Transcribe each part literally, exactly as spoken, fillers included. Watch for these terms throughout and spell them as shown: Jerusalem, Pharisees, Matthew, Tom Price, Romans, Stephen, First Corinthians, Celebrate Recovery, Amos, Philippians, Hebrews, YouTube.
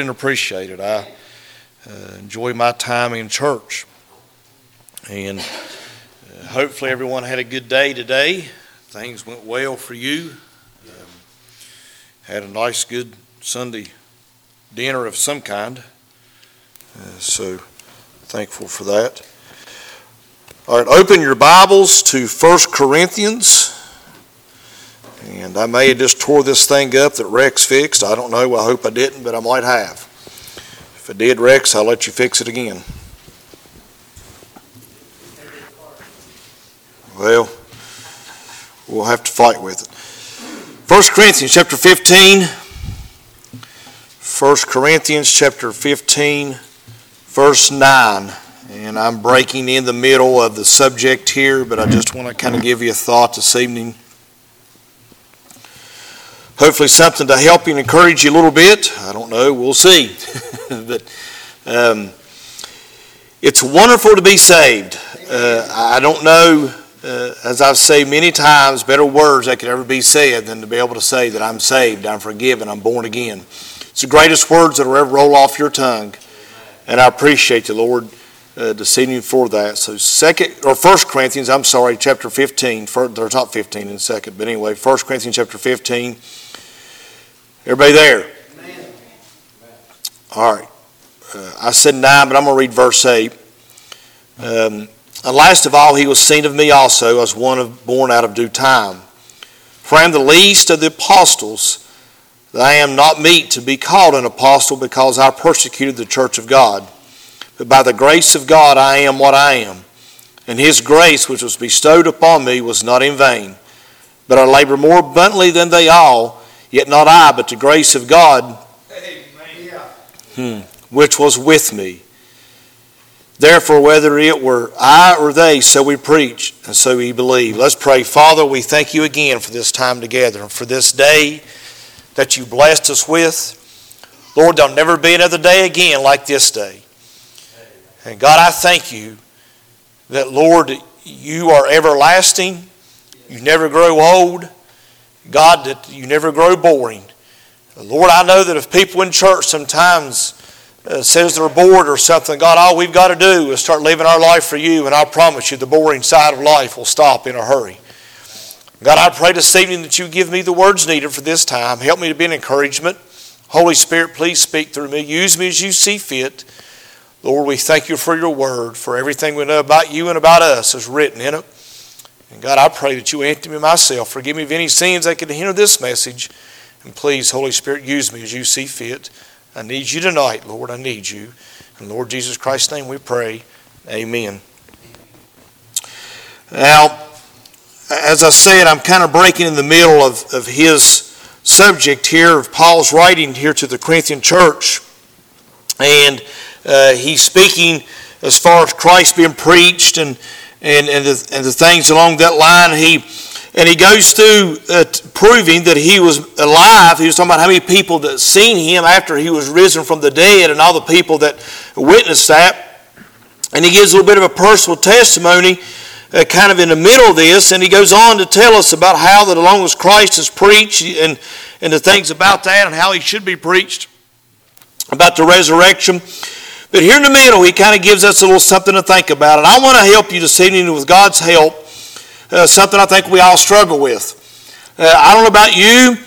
and appreciate it. I uh, enjoy my time in church, and uh, hopefully everyone had a good day today. Things went well for you. Um, had a nice, good Sunday dinner of some kind. Uh, so thankful for that. All right, open your Bibles to First Corinthians. And I may have just tore this thing up that Rex fixed. I don't know. I hope I didn't, but I might have. If I did, Rex, I'll let you fix it again. Well, we'll have to fight with it. First Corinthians chapter fifteen. First Corinthians chapter fifteen, verse nine. And I'm breaking in the middle of the subject here, but I just want to kind of give you a thought this evening. Hopefully something to help you and encourage you a little bit. I don't know. We'll see. But um, it's wonderful to be saved. Uh, I don't know, uh, as I've said many times, better words that could ever be said than to be able to say that I'm saved, I'm forgiven, I'm born again. It's the greatest words that will ever roll off your tongue. And I appreciate the Lord uh, this evening for that. So second or First Corinthians, I'm sorry, chapter fifteen. First, there's not fifteen in second, but anyway, First Corinthians chapter fifteen. Everybody there? Amen. All right. Uh, I said nine, but I'm going to read verse eight. Um, and last of all, he was seen of me also as one of, born out of due time. For I am the least of the apostles, that I am not meet to be called an apostle, because I persecuted the church of God. But by the grace of God I am what I am. And his grace which was bestowed upon me was not in vain. But I labor more abundantly than they all, yet not I, but the grace of God, hmm, which was with me. Therefore, whether it were I or they, so we preach, and so we believe. Let's pray. Father, we thank you again for this time together and for this day that you blessed us with. Lord, there'll never be another day again like this day. And God, I thank you that, Lord, you are everlasting. You never grow old. God, that you never grow boring. Lord, I know that if people in church sometimes uh, says they're bored or something, God, all we've got to do is start living our life for you, and I promise you the boring side of life will stop in a hurry. God, I pray this evening that you give me the words needed for this time. Help me to be an encouragement. Holy Spirit, please speak through me. Use me as you see fit. Lord, we thank you for your word, for everything we know about you and about us is written in it. And God, I pray that you empty me myself. Forgive me of any sins that could hinder this message. And please, Holy Spirit, use me as you see fit. I need you tonight, Lord. I need you. In Lord Jesus Christ's name we pray. Amen. Now, as I said, I'm kind of breaking in the middle of, of his subject here, of Paul's writing here to the Corinthian church. And uh, he's speaking as far as Christ being preached and And and the, and the things along that line. He and he goes through uh, t- proving that he was alive. He was talking about how many people that seen him after he was risen from the dead, and all the people that witnessed that. And he gives a little bit of a personal testimony, uh, kind of in the middle of this. And he goes on to tell us about how that, along as Christ is preached, and and the things about that, and how he should be preached, about the resurrection. But here in the middle, he kind of gives us a little something to think about. And I want to help you this evening with God's help, uh, something I think we all struggle with. Uh, I don't know about you,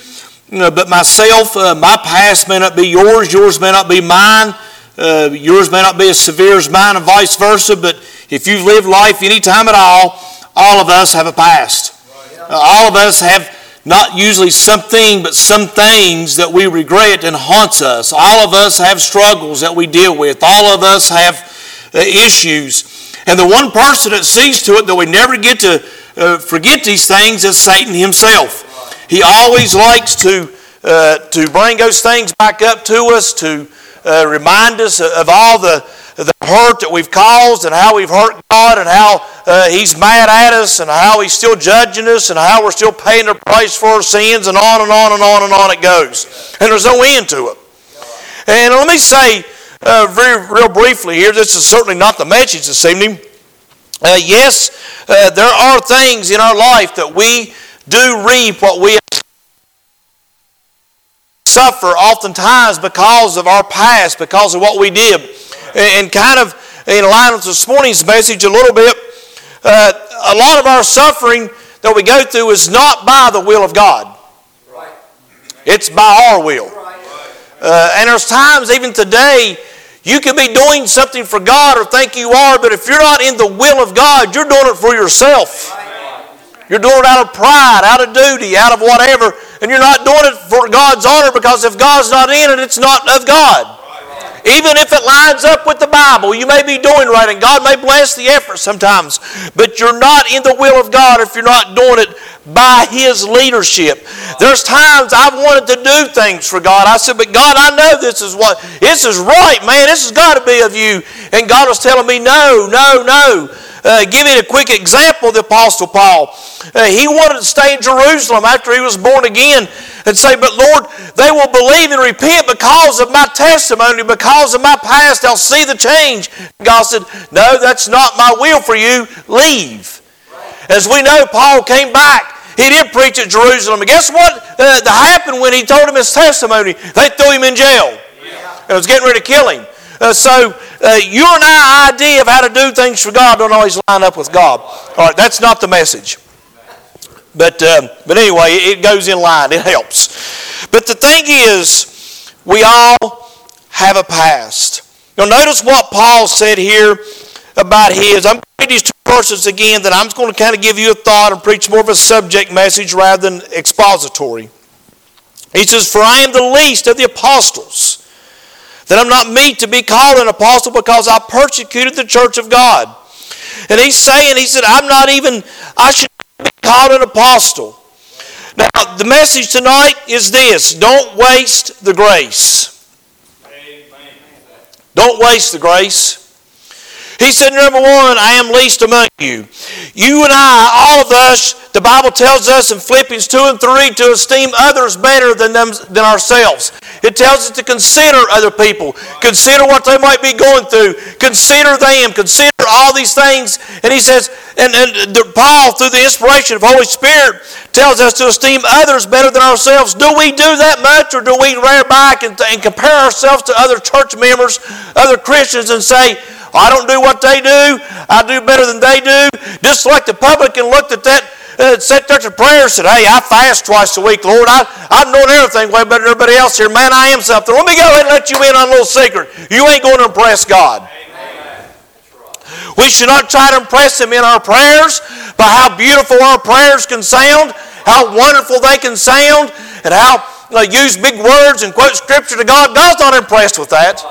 you know, but myself, uh, my past may not be yours, yours may not be mine, uh, yours may not be as severe as mine, and vice versa. But if you've lived life any time at all, all of us have a past. Uh, all of us have not usually something, but some things that we regret and haunts us. All of us have struggles that we deal with. All of us have uh, issues. And the one person that sees to it that we never get to uh, forget these things is Satan himself. He always likes to uh, to bring those things back up to us, to uh, remind us of all the the hurt that we've caused, and how we've hurt God, and how uh, he's mad at us, and how he's still judging us, and how we're still paying the price for our sins, and on and on and on and on it goes. And there's no end to it. And let me say uh, very real briefly here, this is certainly not the message this evening. Uh, yes, uh, there are things in our life that we do reap what we have suffer oftentimes because of our past, because of what we did. And kind of in line with this morning's message a little bit, uh, a lot of our suffering that we go through is not by the will of God. It's by our will. Uh, and there's times even today you can be doing something for God or think you are, but if you're not in the will of God, you're doing it for yourself. You're doing it out of pride, out of duty, out of whatever, and you're not doing it for God's honor, because if God's not in it, it's not of God. Even if it lines up with the Bible, you may be doing right, and God may bless the effort sometimes, but you're not in the will of God if you're not doing it by His leadership. There's times I've wanted to do things for God. I said, but God, I know this is what this is right, man. This has got to be of you. And God was telling me, no, no, no. Uh, give it a quick example of the Apostle Paul. Uh, he wanted to stay in Jerusalem after he was born again and say, but Lord, they will believe and repent because of my testimony, because of my past. They'll see the change. God said, no, that's not my will for you. Leave. As we know, Paul came back. He did preach at Jerusalem. And guess what uh, happened when he told him his testimony? They threw him in jail. Yeah. And was getting ready to kill him. Uh, so uh, your and our idea of how to do things for God don't always line up with God. All right, that's not the message. But, um, but anyway, it goes in line. It helps. But the thing is, we all have a past. Now notice what Paul said here about his. I'm going to read these two verses again, then I'm just going to kind of give you a thought and preach more of a subject message rather than expository. He says, for I am the least of the apostles, that I'm not meet to be called an apostle because I persecuted the church of God. And he's saying, he said, I'm not even, I should be called an apostle. Now, the message tonight is this: don't waste the grace. Don't waste the grace. He said, number one, I am least among you. You and I, all of us, the Bible tells us in Philippians two and three to esteem others better than them, than ourselves. It tells us to consider other people, consider what they might be going through, consider them, consider all these things. And he says, and, and Paul, through the inspiration of the Holy Spirit, tells us to esteem others better than ourselves. Do we do that much, or do we rear back and, and compare ourselves to other church members, other Christians, and say, I don't do what they do. I do better than they do. Just like the publican looked at that, uh, sat there to prayer and said, hey, I fast twice a week, Lord. I, I'm doing everything way better than everybody else here. Man, I am something. Let me go ahead and let you in on a little secret. You ain't going to impress God. Amen. We should not try to impress Him in our prayers by how beautiful our prayers can sound, how wonderful they can sound, and how uh, use big words and quote Scripture to God. God's not impressed with that.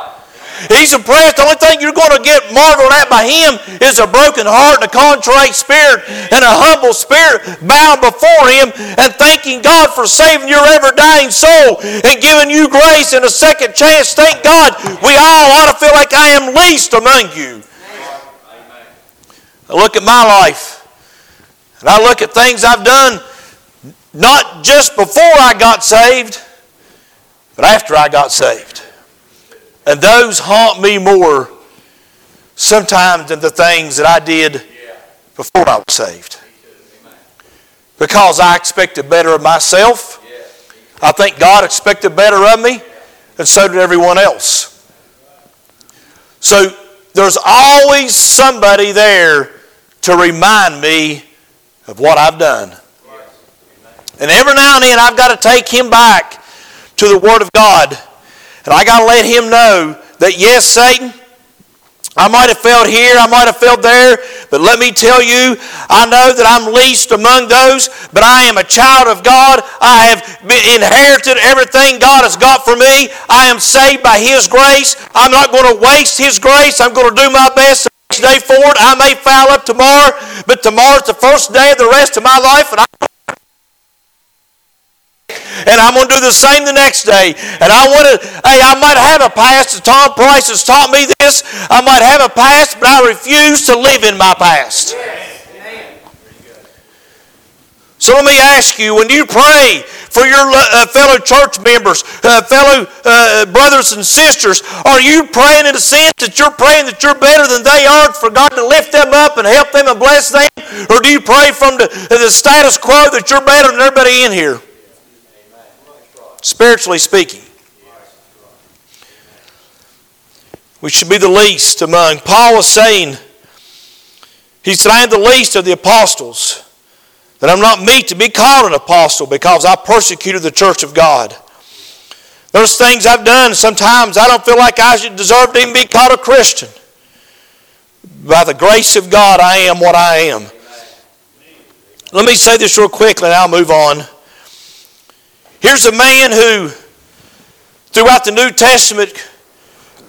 He's impressed. The only thing you're going to get marveled at by Him is a broken heart and a contrite spirit and a humble spirit bowed before Him and thanking God for saving your ever-dying soul and giving you grace and a second chance. Thank God. We all ought to feel like I am least among you. Amen. I look at my life and I look at things I've done not just before I got saved, but after I got saved. And those haunt me more sometimes than the things that I did before I was saved. Because I expected better of myself. I think God expected better of me, and so did everyone else. So there's always somebody there to remind me of what I've done. And every now and then I've got to take him back to the Word of God. And I got to let him know that, yes, Satan, I might have failed here, I might have failed there, but let me tell you, I know that I'm least among those, but I am a child of God. I have inherited everything God has got for me. I am saved by His grace. I'm not going to waste His grace. I'm going to do my best the next day forward. I may foul up tomorrow, but tomorrow's the first day of the rest of my life, and I'm And I'm going to do the same the next day. And I want to, hey, I might have a past. Tom Price has taught me this. I might have a past, but I refuse to live in my past. Yes. Amen. So let me ask you, when you pray for your uh, fellow church members, uh, fellow uh, brothers and sisters, are you praying in a sense that you're praying that you're better than they are, for God to lift them up and help them and bless them? Or do you pray from the, the status quo that you're better than everybody in here? spiritually speaking. We should be the least among. Paul was saying, he said, I am the least of the apostles, that I'm not meet to be called an apostle because I persecuted the church of God. There's things I've done sometimes I don't feel like I should deserve to even be called a Christian. By the grace of God, I am what I am. Let me say this real quickly and I'll move on. Here's a man who, throughout the New Testament,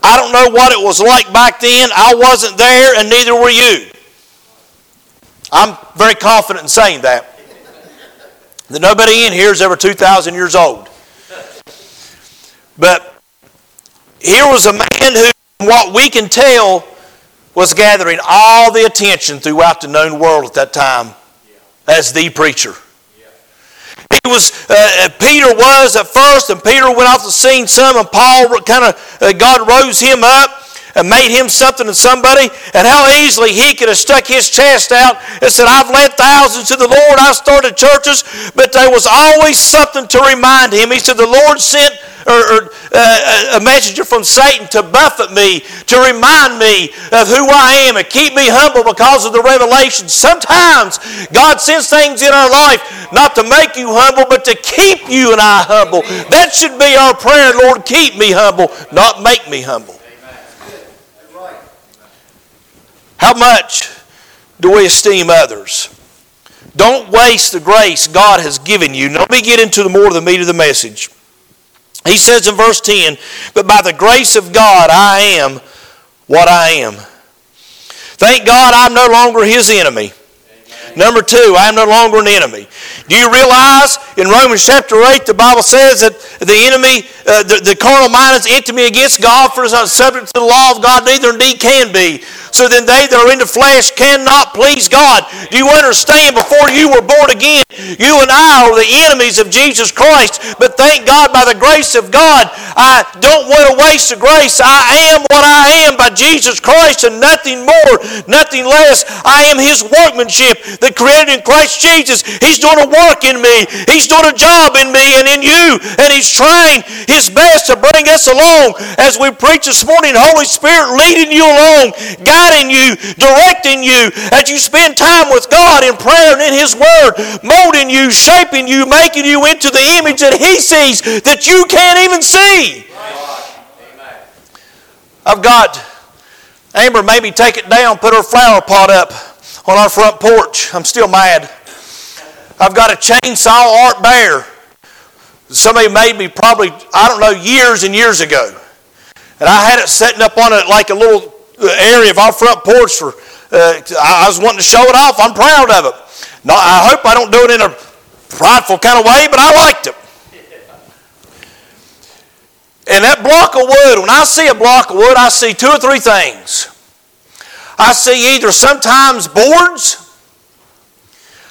I don't know what it was like back then. I wasn't there and neither were you. I'm very confident in saying that. That nobody in here is ever two thousand years old. But here was a man who, from what we can tell, was gathering all the attention throughout the known world at that time as the preacher. He was, uh, Peter was at first, and Peter went off the scene some, and Paul kind of, uh, God rose him up and made him something and somebody, and how easily he could have stuck his chest out and said, I've led thousands to the Lord, I've started churches, but there was always something to remind him. He said, the Lord sent or, or uh, a messenger from Satan to buffet me, to remind me of who I am and keep me humble because of the revelation. Sometimes God sends things in our life not to make you humble, but to keep you and I humble. That should be our prayer, Lord, keep me humble, not make me humble. How much do we esteem others? Don't waste the grace God has given you. Now let me get into the more of the meat of the message. He says in verse ten, but by the grace of God I am what I am. Thank God I'm no longer his enemy. Amen. Number two, I'm no longer an enemy. Do you realize in Romans chapter eight the Bible says that the enemy, uh, the, the carnal mind is enemy against God, for it is not subject to the law of God, neither indeed can be. So then they that are in the flesh cannot please God. Do you understand? Before you were born again, you and I are the enemies of Jesus Christ. But thank God, by the grace of God, I don't want to waste the grace. I am what I am by Jesus Christ and nothing more, nothing less. I am His workmanship that created in Christ Jesus. He's doing a work in me. He's doing a job in me and in you. And He's trying His best to bring us along. As we preach this morning, Holy Spirit leading you along, guiding in you, directing you, as you spend time with God in prayer and in His Word, molding you, shaping you, making you into the image that He sees that you can't even see. Amen. I've got, Amber made me take it down, put her flower pot up on our front porch. I'm still mad. I've got a chainsaw Art Bear. Somebody made me probably, I don't know, years and years ago. And I had it sitting up on it like a little area of our front porch for uh, I was wanting to show it off. I'm proud of it. Now, I hope I don't do it in a prideful kind of way, but I liked it. And that block of wood, when I see a block of wood, I see two or three things. I see either sometimes boards,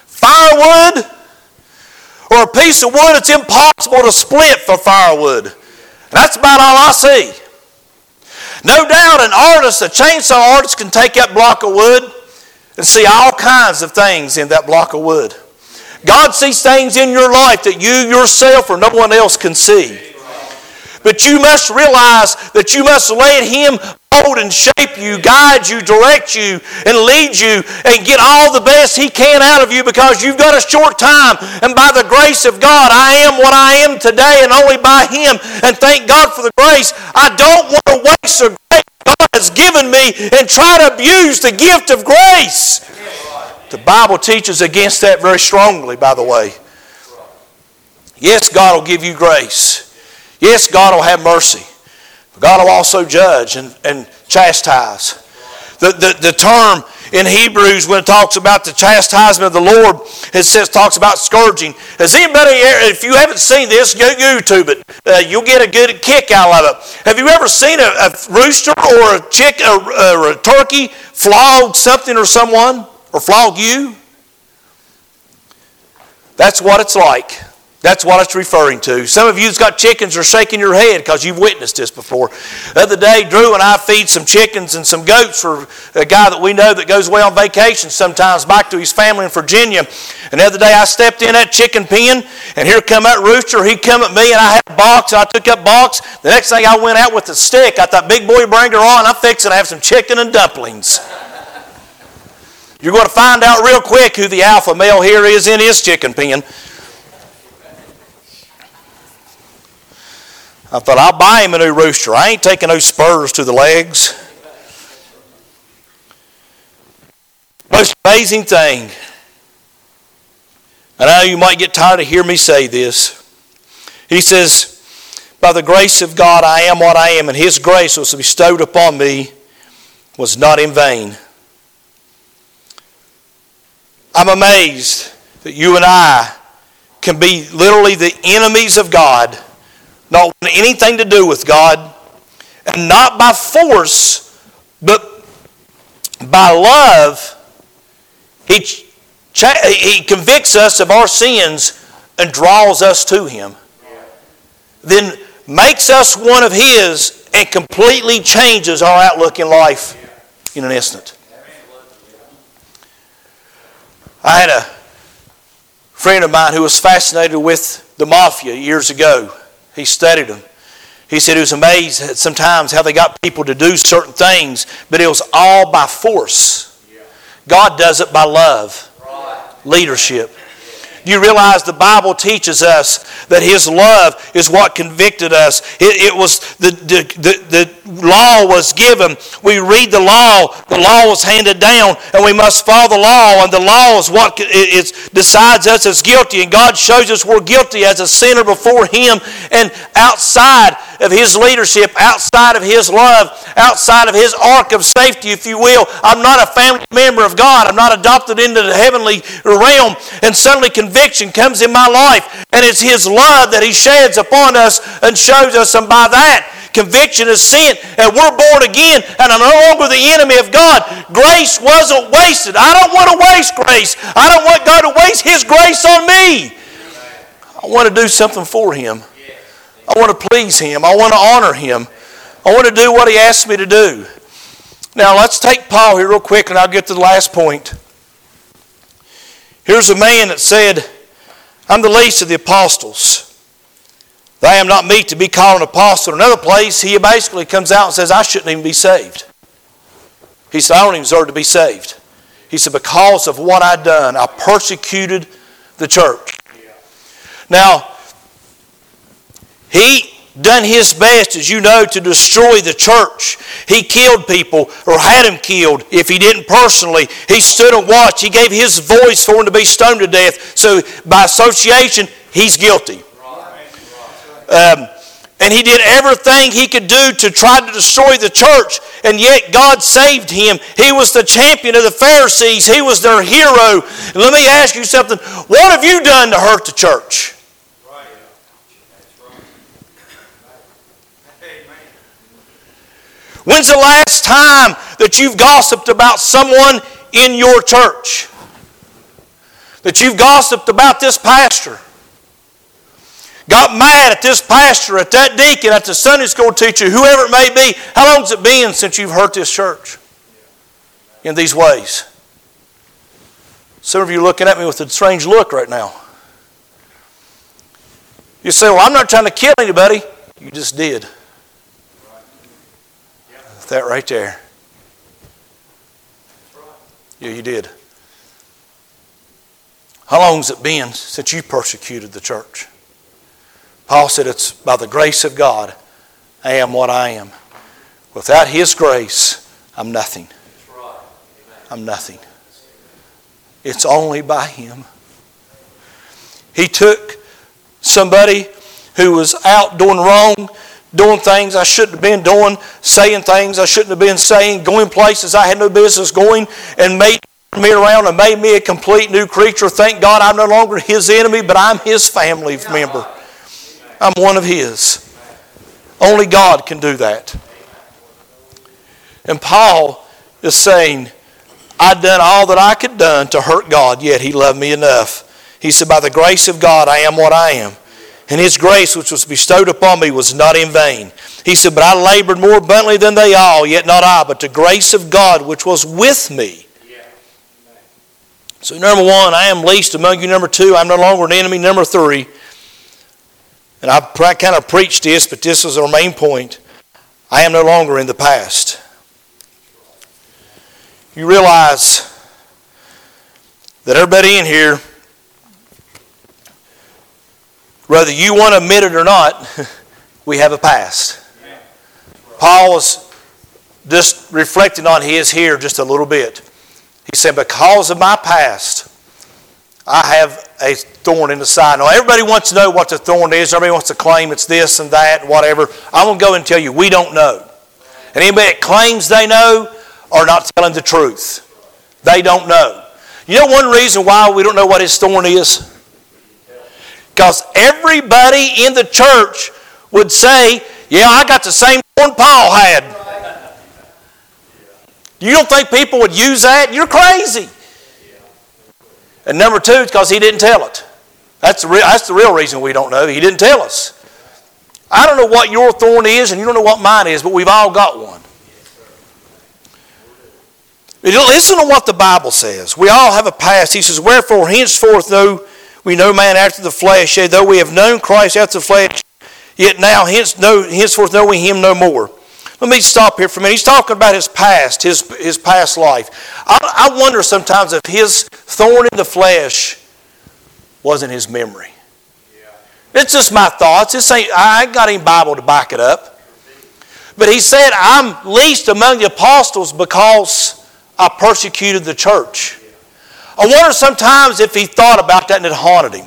firewood, or a piece of wood it's impossible to split for firewood. And that's about all I see. No doubt an artist, a chainsaw artist, can take that block of wood and see all kinds of things in that block of wood. God sees things in your life that you yourself or no one else can see. But you must realize that you must let Him mold and shape you, guide you, direct you, and lead you, and get all the best He can out of you because you've got a short time. And by the grace of God, I am what I am today and only by Him. And thank God for the grace. I don't want to waste the grace God has given me and try to abuse the gift of grace. The Bible teaches against that very strongly, by the way. Yes, God will give you grace. Yes, God will have mercy. But God will also judge and, and chastise. The, the, the term in Hebrews when it talks about the chastisement of the Lord, it says talks about scourging. Has anybody, if you haven't seen this, go YouTube it. Uh, you'll get a good kick out of it. Have you ever seen a, a rooster or a chick or, or a turkey flog something or someone or flog you? That's what it's like. That's what it's referring to. Some of you that's got chickens are shaking your head because you've witnessed this before. The other day, Drew and I feed some chickens and some goats for a guy that we know that goes away on vacation sometimes back to his family in Virginia. And the other day I stepped in that chicken pen, and here come that rooster. He'd come at me, and I had a box, and I took up box. The next thing I went out with a stick. I thought, big boy, bring her on. I'm fixing to have some chicken and dumplings. You're going to find out real quick who the alpha male here is in his chicken pen. I thought, I'll buy him a new rooster. I ain't taking those spurs to the legs. Most amazing thing. And I know you might get tired of hearing me say this. He says, by the grace of God I am what I am, and His grace was bestowed upon me was not in vain. I'm amazed that you and I can be literally the enemies of God, not want anything to do with God, and not by force, but by love, He, cha- he convicts us of our sins and draws us to Him. Yeah. Then makes us one of His and completely changes our outlook in life in an instant. I had a friend of mine who was fascinated with the mafia years ago. He studied them. He said he was amazed at sometimes how they got people to do certain things, but it was all by force. God does it by love, leadership. You realize the Bible teaches us that His love is what convicted us. It, it was the, the, the, the law was given. We read the law. The law was handed down, and we must follow the law. And the law is what it, it decides us as guilty. And God shows us we're guilty as a sinner before Him. And outside of His leadership, outside of His love, outside of His ark of safety, if you will, I'm not a family member of God. I'm not adopted into the heavenly realm. And suddenly conviction comes in my life, and it's His love that He sheds upon us and shows us, and by that, conviction is sin, and we're born again, and I'm no longer the enemy of God. Grace wasn't wasted. I don't want to waste grace. I don't want God to waste His grace on me. I want to do something for Him. I want to please Him. I want to honor Him. I want to do what He asked me to do. Now let's take Paul here real quick, and I'll get to the last point. Here's a man that said, I'm the least of the apostles. I am not meet to be called an apostle. In another place, he basically comes out and says, I shouldn't even be saved. He said, I don't even deserve to be saved. He said, because of what I'd done, I persecuted the church. Yeah. Now, he done his best, as you know, to destroy the church. He killed people, or had them killed, if he didn't personally. He stood and watched. He gave his voice for him to be stoned to death. So by association, he's guilty. Um, and he did everything he could do to try to destroy the church, and yet God saved him. He was the champion of the Pharisees. He was their hero. And let me ask you something. What have you done to hurt the church? When's the last time that you've gossiped about someone in your church? That you've gossiped about this pastor? Got mad at this pastor, at that deacon, at the Sunday school teacher, whoever it may be. How long's it been since you've hurt this church in these ways? Some of you are looking at me with a strange look right now. You say, well, I'm not trying to kill anybody. You just did. That right there. Yeah, you did. How long's it been since you persecuted the church? Paul said, it's by the grace of God I am what I am. Without His grace, I'm nothing. I'm nothing. It's only by Him. He took somebody who was out doing wrong, doing things I shouldn't have been doing, saying things I shouldn't have been saying, going places I had no business going, and made me around and made me a complete new creature. Thank God I'm no longer His enemy, but I'm His family member. I'm one of His. Only God can do that. And Paul is saying, I've done all that I could done to hurt God, yet He loved me enough. He said, by the grace of God, I am what I am. And his grace which was bestowed upon me was not in vain. He said, but I labored more abundantly than they all, yet not I, but the grace of God which was with me. Yeah. So number one, I am least among you. Number two, I'm no longer an enemy. Number three, and I kind of preached this, but this is our main point. I am no longer in the past. You realize that everybody in here, whether you want to admit it or not, we have a past. Paul was just reflecting on his here just a little bit. He said, because of my past, I have a thorn in the side. Now, everybody wants to know what the thorn is. Everybody wants to claim it's this and that and whatever. I'm going to go and tell you, we don't know. And anybody that claims they know are not telling the truth. They don't know. You know one reason why we don't know what his thorn is? Because everybody in the church would say, yeah, I got the same thorn Paul had. You don't think people would use that? You're crazy. And number two, it's because he didn't tell it. That's the, real, that's the real reason we don't know. He didn't tell us. I don't know what your thorn is and you don't know what mine is, but we've all got one. Listen to what the Bible says. We all have a past. He says, wherefore henceforth no, we know man after the flesh, yea, though we have known Christ after the flesh, yet now hence no, henceforth know we him no more. Let me stop here for a minute. He's talking about his past, his his past life. I, I wonder sometimes if his thorn in the flesh wasn't his memory. Yeah. It's just my thoughts. This ain't, I ain't got any Bible to back it up. But he said, I'm least among the apostles because I persecuted the church. I wonder sometimes if he thought about that and it haunted him.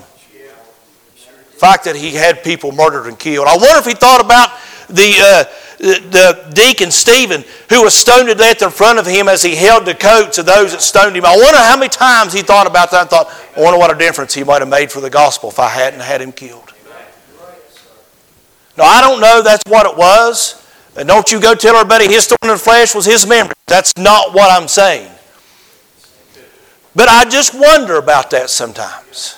The fact that he had people murdered and killed. I wonder if he thought about the uh, the deacon Stephen, who was stoned to death in front of him as he held the coats of those that stoned him. I wonder how many times he thought about that and thought, I wonder what a difference he might have made for the gospel if I hadn't had him killed. Now, I don't know that's what it was. And don't you go tell everybody his thorn in the flesh was his memory. That's not what I'm saying. But I just wonder about that sometimes.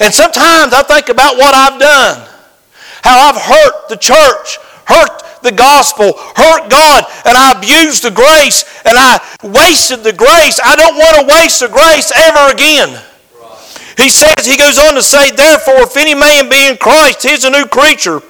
And sometimes I think about what I've done. How I've hurt the church, hurt the gospel, hurt God, and I abused the grace, and I wasted the grace. I don't want to waste the grace ever again. He says, he goes on to say, therefore, if any man be in Christ, he is a new creature.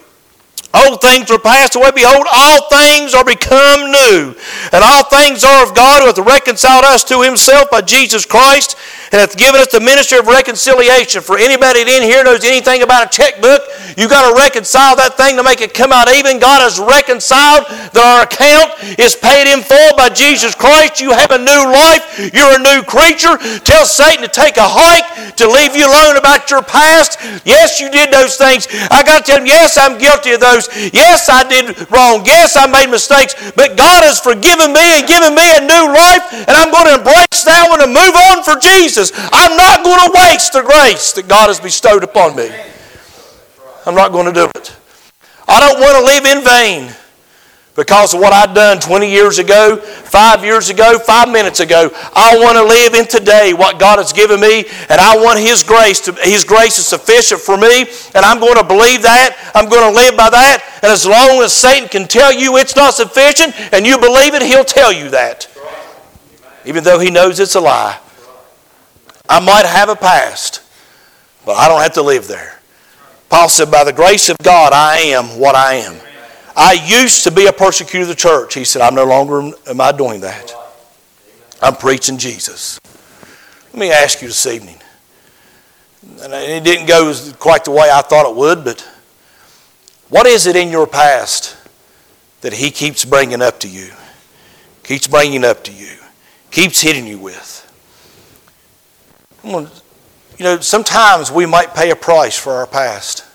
Old things are passed away. Behold, all things are become new. And all things are of God, who hath reconciled us to himself by Jesus Christ, and hath given us the ministry of reconciliation. For anybody that in here knows anything about a checkbook, you've got to reconcile that thing to make it come out even. God has reconciled that our account is paid in full by Jesus Christ. You have a new life. You're a new creature. Tell Satan to take a hike, to leave you alone about your past. Yes, you did those things. I got to tell him, yes, I'm guilty of those. Yes, I did wrong. Yes, I made mistakes. But God has forgiven me and given me a new life, and I'm going to embrace that one and move on for Jesus. I'm not going to waste the grace that God has bestowed upon me. I'm not going to do it. I don't want to live in vain because of what I've done twenty years ago, five years ago, five minutes ago. I want to live in today what God has given me, and I want His grace. To, His grace is sufficient for me, and I'm going to believe that. I'm going to live by that. And as long as Satan can tell you it's not sufficient and you believe it, he'll tell you that. Even though he knows it's a lie. I might have a past, but I don't have to live there. Paul said, by the grace of God, I am what I am. I used to be a persecutor of the church. He said, I'm no longer am I doing that. I'm preaching Jesus. Let me ask you this evening. And it didn't go quite the way I thought it would, but what is it in your past that he keeps bringing up to you? Keeps bringing up to you. Keeps hitting you with. You know, sometimes we might pay a price for our past,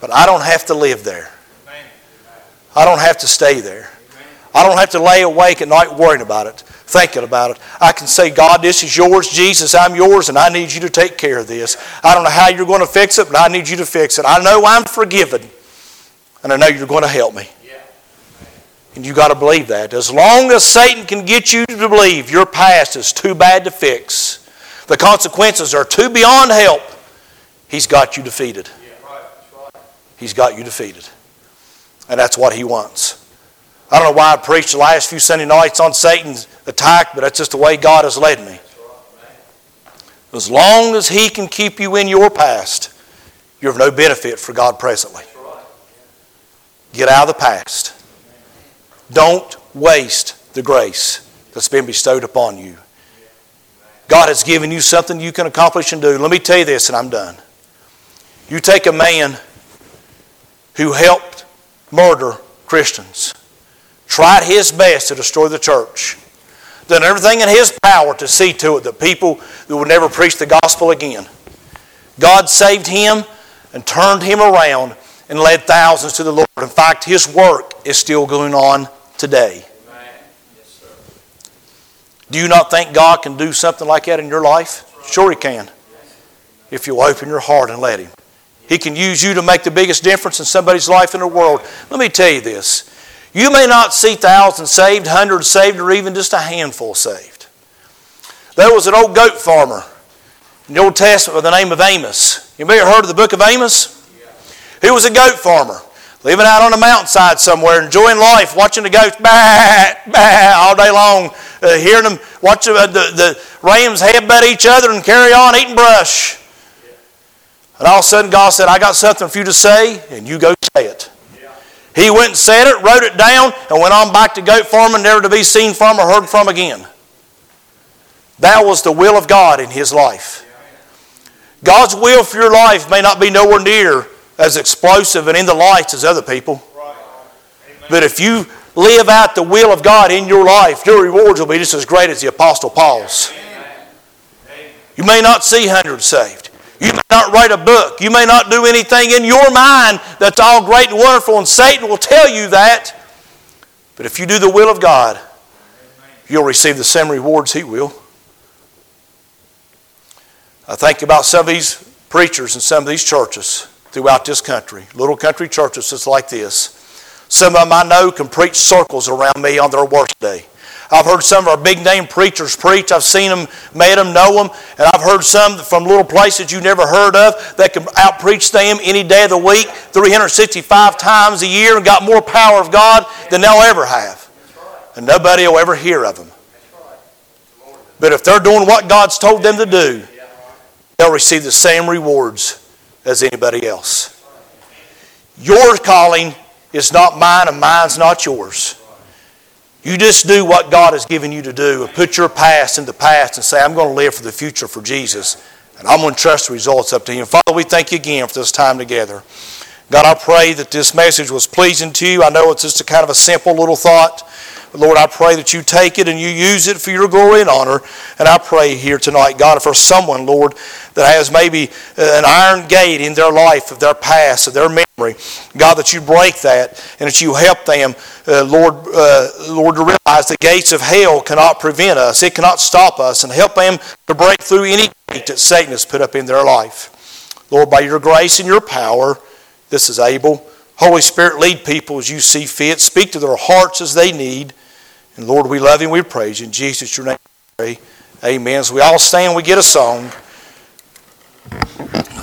but I don't have to live there. I don't have to stay there. I don't have to lay awake at night worrying about it, thinking about it. I can say, God, this is yours. Jesus, I'm yours, and I need you to take care of this. I don't know how you're going to fix it, but I need you to fix it. I know I'm forgiven, and I know you're going to help me. And you've got to believe that. As long as Satan can get you to believe your past is too bad to fix, the consequences are too beyond help, He's got you defeated. He's got you defeated. And that's what he wants. I don't know why I preached the last few Sunday nights on Satan's attack, but that's just the way God has led me. As long as he can keep you in your past, you're of no benefit for God presently. Get out of the past. Don't waste the grace that's been bestowed upon you. God has given you something you can accomplish and do. Let me tell you this, and I'm done. You take a man who helped murder Christians, tried his best to destroy the church, done everything in his power to see to it that people that would never preach the gospel again. God saved him and turned him around and led thousands to the Lord. In fact, his work is still going on today. Do you not think God can do something like that in your life? Sure he can. If you'll open your heart and let him. He can use you to make the biggest difference in somebody's life in the world. Let me tell you this. You may not see thousands saved, hundreds saved, or even just a handful saved. There was an old goat farmer in the Old Testament by the name of Amos. You may have heard of the book of Amos? He was a goat farmer, living out on a mountainside somewhere, enjoying life, watching the goats bah, bah, all day long, uh, hearing them watch uh, the, the rams headbutt each other and carry on eating brush. And all of a sudden God said, I got something for you to say, and you go say it. Yeah. He went and said it, wrote it down, and went on back to goat farming, never to be seen from or heard from again. That was the will of God in his life. God's will for your life may not be nowhere near as explosive and in the lights as other people. Right. But if you live out the will of God in your life, your rewards will be just as great as the Apostle Paul's. Amen. You may not see hundreds saved. You may not write a book. You may not do anything in your mind that's all great and wonderful, and Satan will tell you that. But if you do the will of God, you'll receive the same rewards he will. I think about some of these preachers and some of these churches throughout this country, little country churches just like this. Some of them I know can preach circles around me on their worst day. I've heard some of our big name preachers preach. I've seen them, met them, know them. And I've heard some from little places you never heard of that can out-preach them any day of the week, three hundred sixty-five times a year, and got more power of God than they'll ever have. And nobody will ever hear of them. But if they're doing what God's told them to do, they'll receive the same rewards as anybody else. Your calling is not mine, and mine's not yours. You just do what God has given you to do, and put your past in the past and say, I'm going to live for the future for Jesus, and I'm going to trust the results up to him. Father, we thank you again for this time together. God, I pray that this message was pleasing to you. I know it's just a kind of a simple little thought, but Lord, I pray that you take it and you use it for your glory and honor. And I pray here tonight, God, for someone, Lord, that has maybe an iron gate in their life, of their past, of their memory, God, that you break that and that you help them, uh, Lord, uh, Lord, to realize the gates of hell cannot prevent us. It cannot stop us, and help them to break through any gate that Satan has put up in their life. Lord, by your grace and your power, this is able. Holy Spirit, lead people as you see fit. Speak to their hearts as they need. And Lord, we love you and we praise you. In Jesus, your name we pray. Amen. As we all stand, we get a song.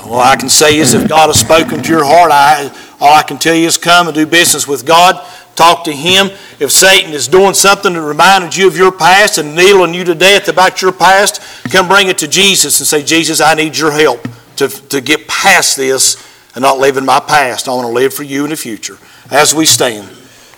All I can say is, if God has spoken to your heart, I, all I can tell you is come and do business with God. Talk to him. If Satan is doing something that reminded you of your past and kneeling you to death about your past, come bring it to Jesus and say, Jesus, I need your help to, to get past this. And not live in my past. I want to live for you in the future. As we stand.